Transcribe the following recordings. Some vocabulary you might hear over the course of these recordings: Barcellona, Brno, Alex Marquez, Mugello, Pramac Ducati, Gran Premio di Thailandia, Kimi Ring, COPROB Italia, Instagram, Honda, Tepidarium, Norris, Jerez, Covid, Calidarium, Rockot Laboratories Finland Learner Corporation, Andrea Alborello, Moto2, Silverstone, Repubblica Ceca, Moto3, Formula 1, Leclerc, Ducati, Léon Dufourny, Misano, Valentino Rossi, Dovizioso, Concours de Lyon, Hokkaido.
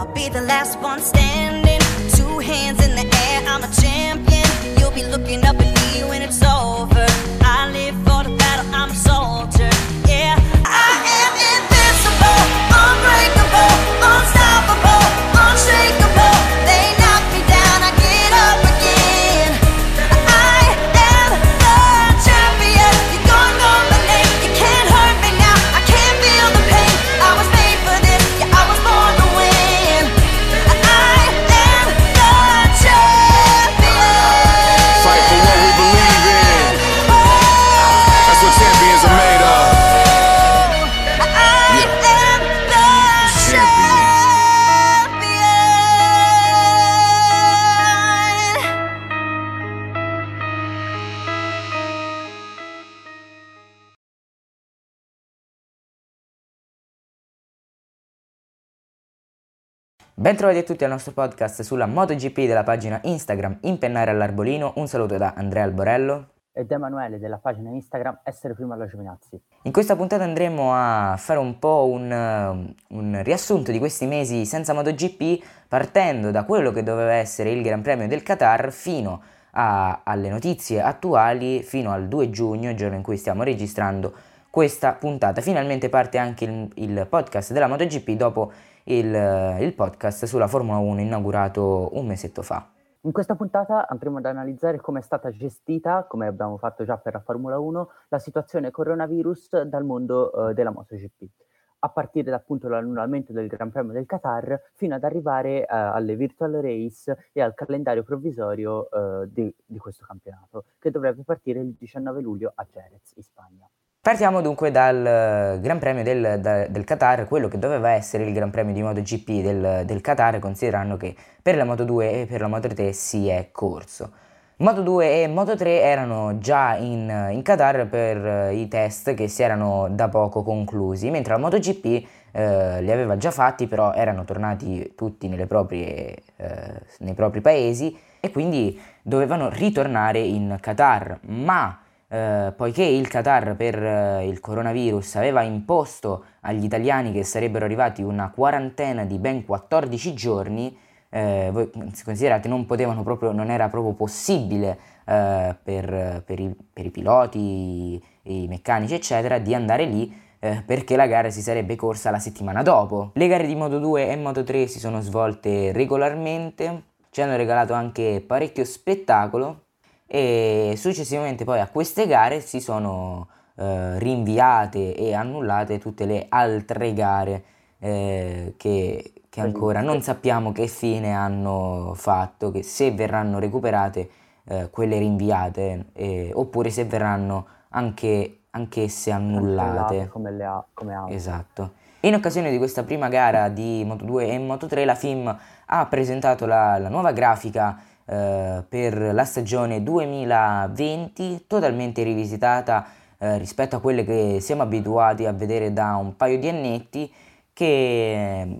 I'll be the last one standing, two hands in the air, I'm a champion. You'll be looking up at me when it's over. I live for the battle, I'm a soldier. Yeah, I am invincible, unbreakable, unstoppable, unshakable. They knock me down, I get up again. I am the champion. You're gonna know my name. You can't hurt me now, I can't feel the pain. I was made for this, yeah, I was born to win. I am the champion. Fight for what we believe in. That's what champions are made of. Bentrovati a tutti al nostro podcast sulla MotoGP della pagina Instagram Impennare all'Arbolino. Un saluto da Andrea Alborello ed Emanuele della pagina Instagram Essere Prima Giovinazzi. In questa puntata andremo a fare un po' un riassunto di questi mesi senza MotoGP, partendo da quello che doveva essere il Gran Premio del Qatar fino alle notizie attuali, fino al 2 giugno, giorno in cui stiamo registrando questa puntata. Finalmente parte anche il podcast della MotoGP dopo il podcast sulla Formula 1 inaugurato un mesetto fa. In questa puntata andremo ad analizzare come è stata gestita, come abbiamo fatto già per la Formula 1, la situazione coronavirus dal mondo della MotoGP, a partire appunto dall'annullamento del Gran Premio del Qatar fino ad arrivare alle virtual race e al calendario provvisorio di questo campionato, che dovrebbe partire il 19 luglio a Jerez, in Spagna. Partiamo dunque dal Gran Premio del Qatar, quello che doveva essere il Gran Premio di MotoGP del Qatar, considerando che per la Moto2 e per la Moto3 si è corso. Moto2 e Moto3 erano già in Qatar per i test che si erano da poco conclusi, mentre la MotoGP li aveva già fatti, però erano tornati tutti nei propri paesi e quindi dovevano ritornare in Qatar, ma poiché il Qatar per il coronavirus aveva imposto agli italiani che sarebbero arrivati una quarantena di ben 14 giorni, voi considerate non era proprio possibile per i piloti, i meccanici eccetera, di andare lì perché la gara si sarebbe corsa la settimana dopo. Le gare di Moto2 e Moto3 si sono svolte regolarmente, ci hanno regalato anche parecchio spettacolo. E successivamente poi a queste gare si sono rinviate e annullate tutte le altre gare che ancora non sappiamo che fine hanno fatto, che se verranno recuperate quelle rinviate oppure se verranno anch'esse annullate come altre. Esatto. In occasione di questa prima gara di Moto2 e Moto3 la FIM ha presentato la nuova grafica per la stagione 2020, totalmente rivisitata rispetto a quelle che siamo abituati a vedere da un paio di annetti, che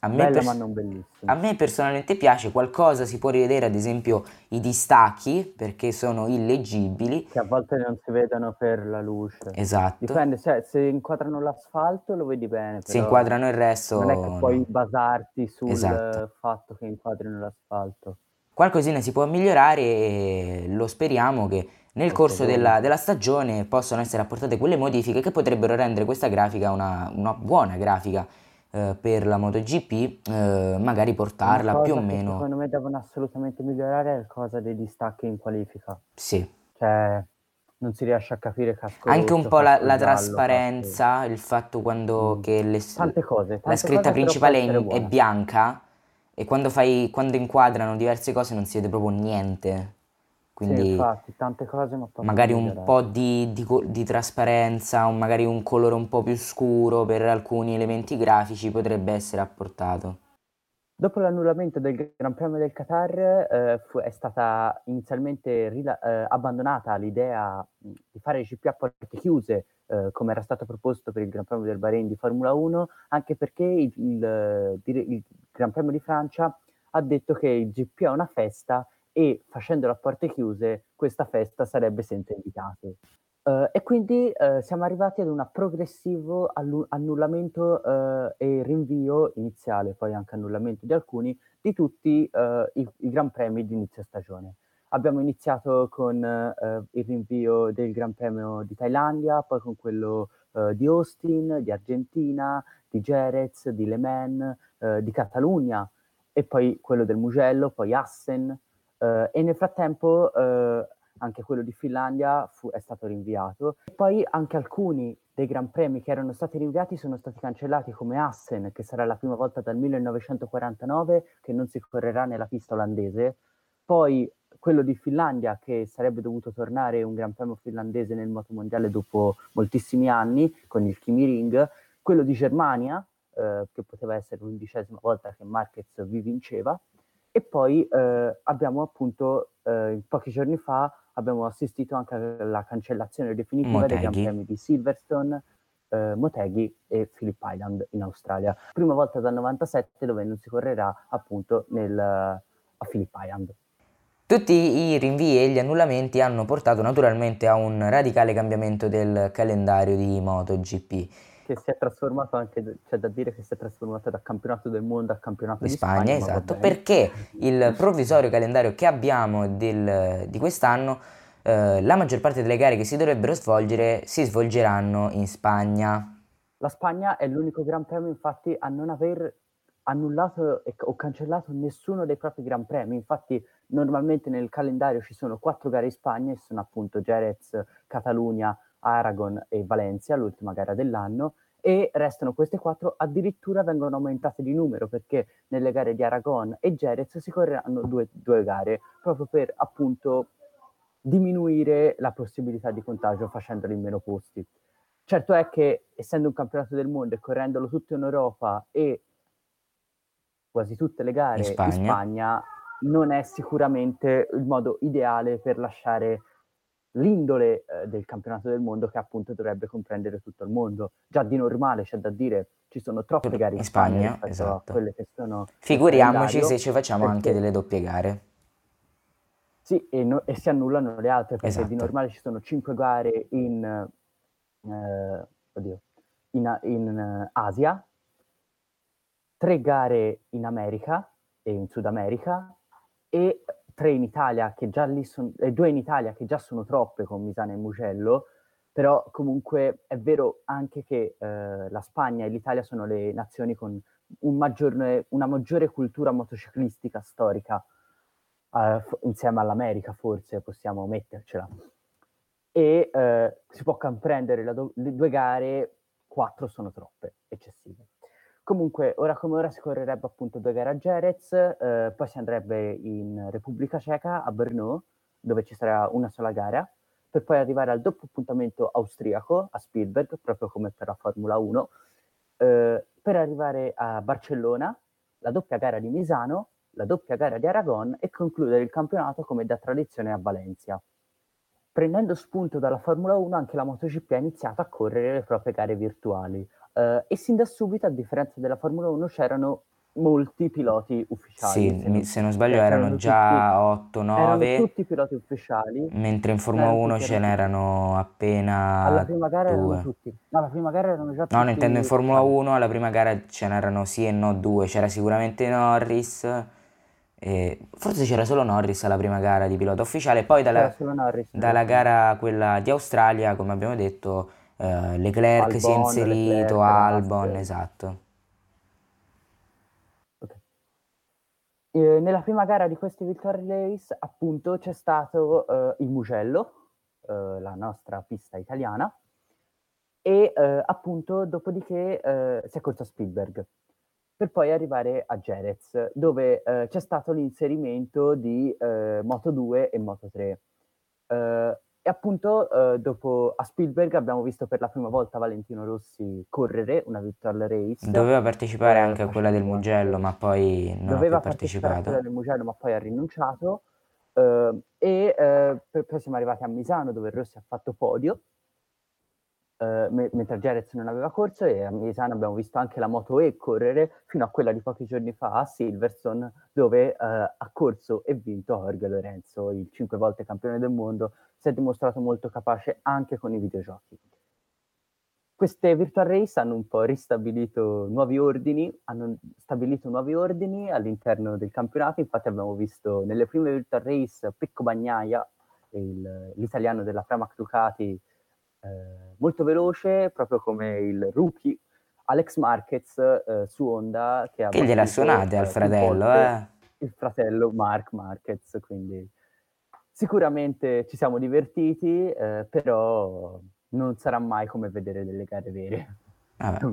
a me personalmente piace. Qualcosa si può rivedere, ad esempio i distacchi, perché sono illeggibili, che a volte non si vedono per la luce. Esatto. Dipende, cioè, se inquadrano l'asfalto lo vedi bene, però se inquadrano il resto non è che puoi basarti sul fatto che inquadrino l'asfalto. Qualcosina si può migliorare e lo speriamo che nel corso della stagione possano essere apportate quelle modifiche che potrebbero rendere questa grafica una buona grafica per la MotoGP, magari portarla più o meno. Secondo me devono assolutamente migliorare la cosa dei distacchi in qualifica. Sì. Cioè non si riesce a capire anche un po' la trasparenza, il fatto quando che la scritta principale è bianca. E quando inquadrano diverse cose non si vede proprio niente. Quindi sì, infatti, tante cose magari un po' di trasparenza, o magari un colore un po' più scuro per alcuni elementi grafici potrebbe essere apportato. Dopo l'annullamento del Gran Premio del Qatar è stata inizialmente abbandonata l'idea di fare GP a porte chiuse, come era stato proposto per il Gran Premio del Bahrain di Formula 1, anche perché il Gran Premio di Francia ha detto che il GP è una festa e facendolo a porte chiuse questa festa sarebbe senza invitati. E quindi siamo arrivati ad un progressivo annullamento e rinvio iniziale, poi anche annullamento di alcuni, di tutti i Gran Premi di inizio stagione. Abbiamo iniziato con il rinvio del Gran Premio di Thailandia, poi con quello di Austin, di Argentina, di Jerez, di Le Mans, di Catalogna, e poi quello del Mugello, poi Assen, e nel frattempo anche quello di Finlandia è stato rinviato. Poi anche alcuni dei Gran Premi che erano stati rinviati sono stati cancellati, come Assen, che sarà la prima volta dal 1949 che non si correrà nella pista olandese. Poi quello di Finlandia, che sarebbe dovuto tornare un Gran Premio finlandese nel motomondiale dopo moltissimi anni, con il Kimi Ring. Quello di Germania, che poteva essere l'undicesima volta che Marquez vi vinceva. E poi abbiamo appunto, pochi giorni fa, abbiamo assistito anche alla cancellazione definitiva dei Gran Premi di Silverstone, Motegi e Phillip Island in Australia. Prima volta dal 97 dove non si correrà appunto a Phillip Island. Tutti i rinvii e gli annullamenti hanno portato naturalmente a un radicale cambiamento del calendario di MotoGP. Che si è trasformato anche, c'è da dire che si è trasformato da campionato del mondo a campionato di Spagna. Esatto, perché il provvisorio calendario che abbiamo di quest'anno, la maggior parte delle gare che si dovrebbero svolgere si svolgeranno in Spagna. La Spagna è l'unico Gran Premio infatti a non aver annullato o cancellato nessuno dei propri Gran Premi. Infatti normalmente nel calendario ci sono 4 gare in Spagna, e sono appunto Jerez, Catalogna, Aragon e Valencia, l'ultima gara dell'anno, e restano queste 4, addirittura vengono aumentate di numero, perché nelle gare di Aragon e Jerez si correranno due gare, proprio per appunto diminuire la possibilità di contagio facendoli in meno posti. Certo è che, essendo un campionato del mondo e correndolo tutto in Europa e quasi tutte le gare in Spagna, non è sicuramente il modo ideale per lasciare l'indole del campionato del mondo, che appunto dovrebbe comprendere tutto il mondo. Già di normale c'è da dire, ci sono troppe gare in Spagna, esatto, quelle che sono, figuriamoci se ci facciamo anche delle doppie gare. Sì, e si annullano le altre, perché esatto, di normale ci sono 5 gare in Asia, 3 gare in America e in Sud America, e 3 in Italia, che già lì sono, e 2 in Italia, che già sono troppe con Misano e Mugello. Però comunque è vero anche che la Spagna e l'Italia sono le nazioni con una maggiore cultura motociclistica storica, insieme all'America forse possiamo mettercela, e si può comprendere le 2 gare, 4 sono troppe, eccessive. Comunque, ora come ora si correrebbe appunto 2 gare a Jerez, poi si andrebbe in Repubblica Ceca, a Brno, dove ci sarà una sola gara, per poi arrivare al doppio appuntamento austriaco, a Spielberg, proprio come per la Formula 1, per arrivare a Barcellona, la doppia gara di Misano, la doppia gara di Aragon, e concludere il campionato come da tradizione a Valencia. Prendendo spunto dalla Formula 1, anche la MotoGP ha iniziato a correre le proprie gare virtuali. E sin da subito, a differenza della Formula 1, c'erano molti piloti ufficiali. Sì, se non sbaglio erano già 8-9. Erano tutti piloti ufficiali. Mentre in Formula 1 ce n'erano appena alla prima gara 2. Erano tutti. No, alla prima gara erano già tutti. No, intendo in Formula 1, alla prima gara ce n'erano sì e no 2. C'era sicuramente Norris. Forse c'era solo Norris alla prima gara di pilota ufficiale. Poi dalla gara quella di Australia, come abbiamo detto, Leclerc, Albon, si è inserito, Albon, esatto. Okay. Nella prima gara di questi Victory Race appunto c'è stato il Mugello, la nostra pista italiana, e appunto dopodiché si è corso a Spielberg, per poi arrivare a Jerez, dove c'è stato l'inserimento di Moto2 e Moto3. E appunto dopo a Spielberg abbiamo visto per la prima volta Valentino Rossi correre una Virtual Race. Doveva partecipare anche a quella del Mugello, ma poi non ha partecipato. A quella del Mugello, ma poi ha rinunciato. Poi siamo arrivati a Misano, dove Rossi ha fatto podio. mentre Jerez non aveva corso, e a Misano abbiamo visto anche la Moto2 correre fino a quella di pochi giorni fa a Silverstone, dove ha corso e vinto Jorge Lorenzo, il 5 volte campione del mondo. Si è dimostrato molto capace anche con i videogiochi. Queste virtual race hanno un po' ristabilito nuovi ordini, hanno stabilito nuovi ordini all'interno del campionato. Infatti abbiamo visto nelle prime virtual race Pecco Bagnaia, l'italiano della Pramac Ducati, molto veloce, proprio come il rookie Alex Marquez su Honda, che gliela suonate al fratello, il fratello Mark Marquez. Quindi sicuramente ci siamo divertiti, però non sarà mai come vedere delle gare vere.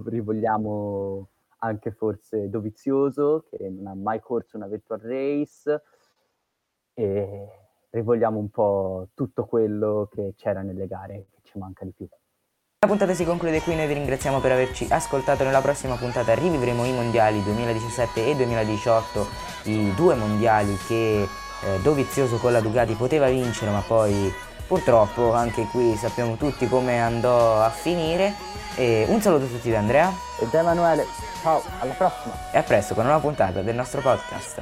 Rivogliamo anche forse Dovizioso, che non ha mai corso una virtual race, e rivogliamo un po' tutto quello che c'era nelle gare, che ci manca di più. La puntata si conclude qui, noi vi ringraziamo per averci ascoltato. Nella prossima puntata rivivremo i mondiali 2017 e 2018, i due mondiali che Dovizioso con la Ducati poteva vincere, ma poi purtroppo anche qui sappiamo tutti come andò a finire. E un saluto a tutti da Andrea e da Emanuele, ciao, alla prossima e a presto con una nuova puntata del nostro podcast.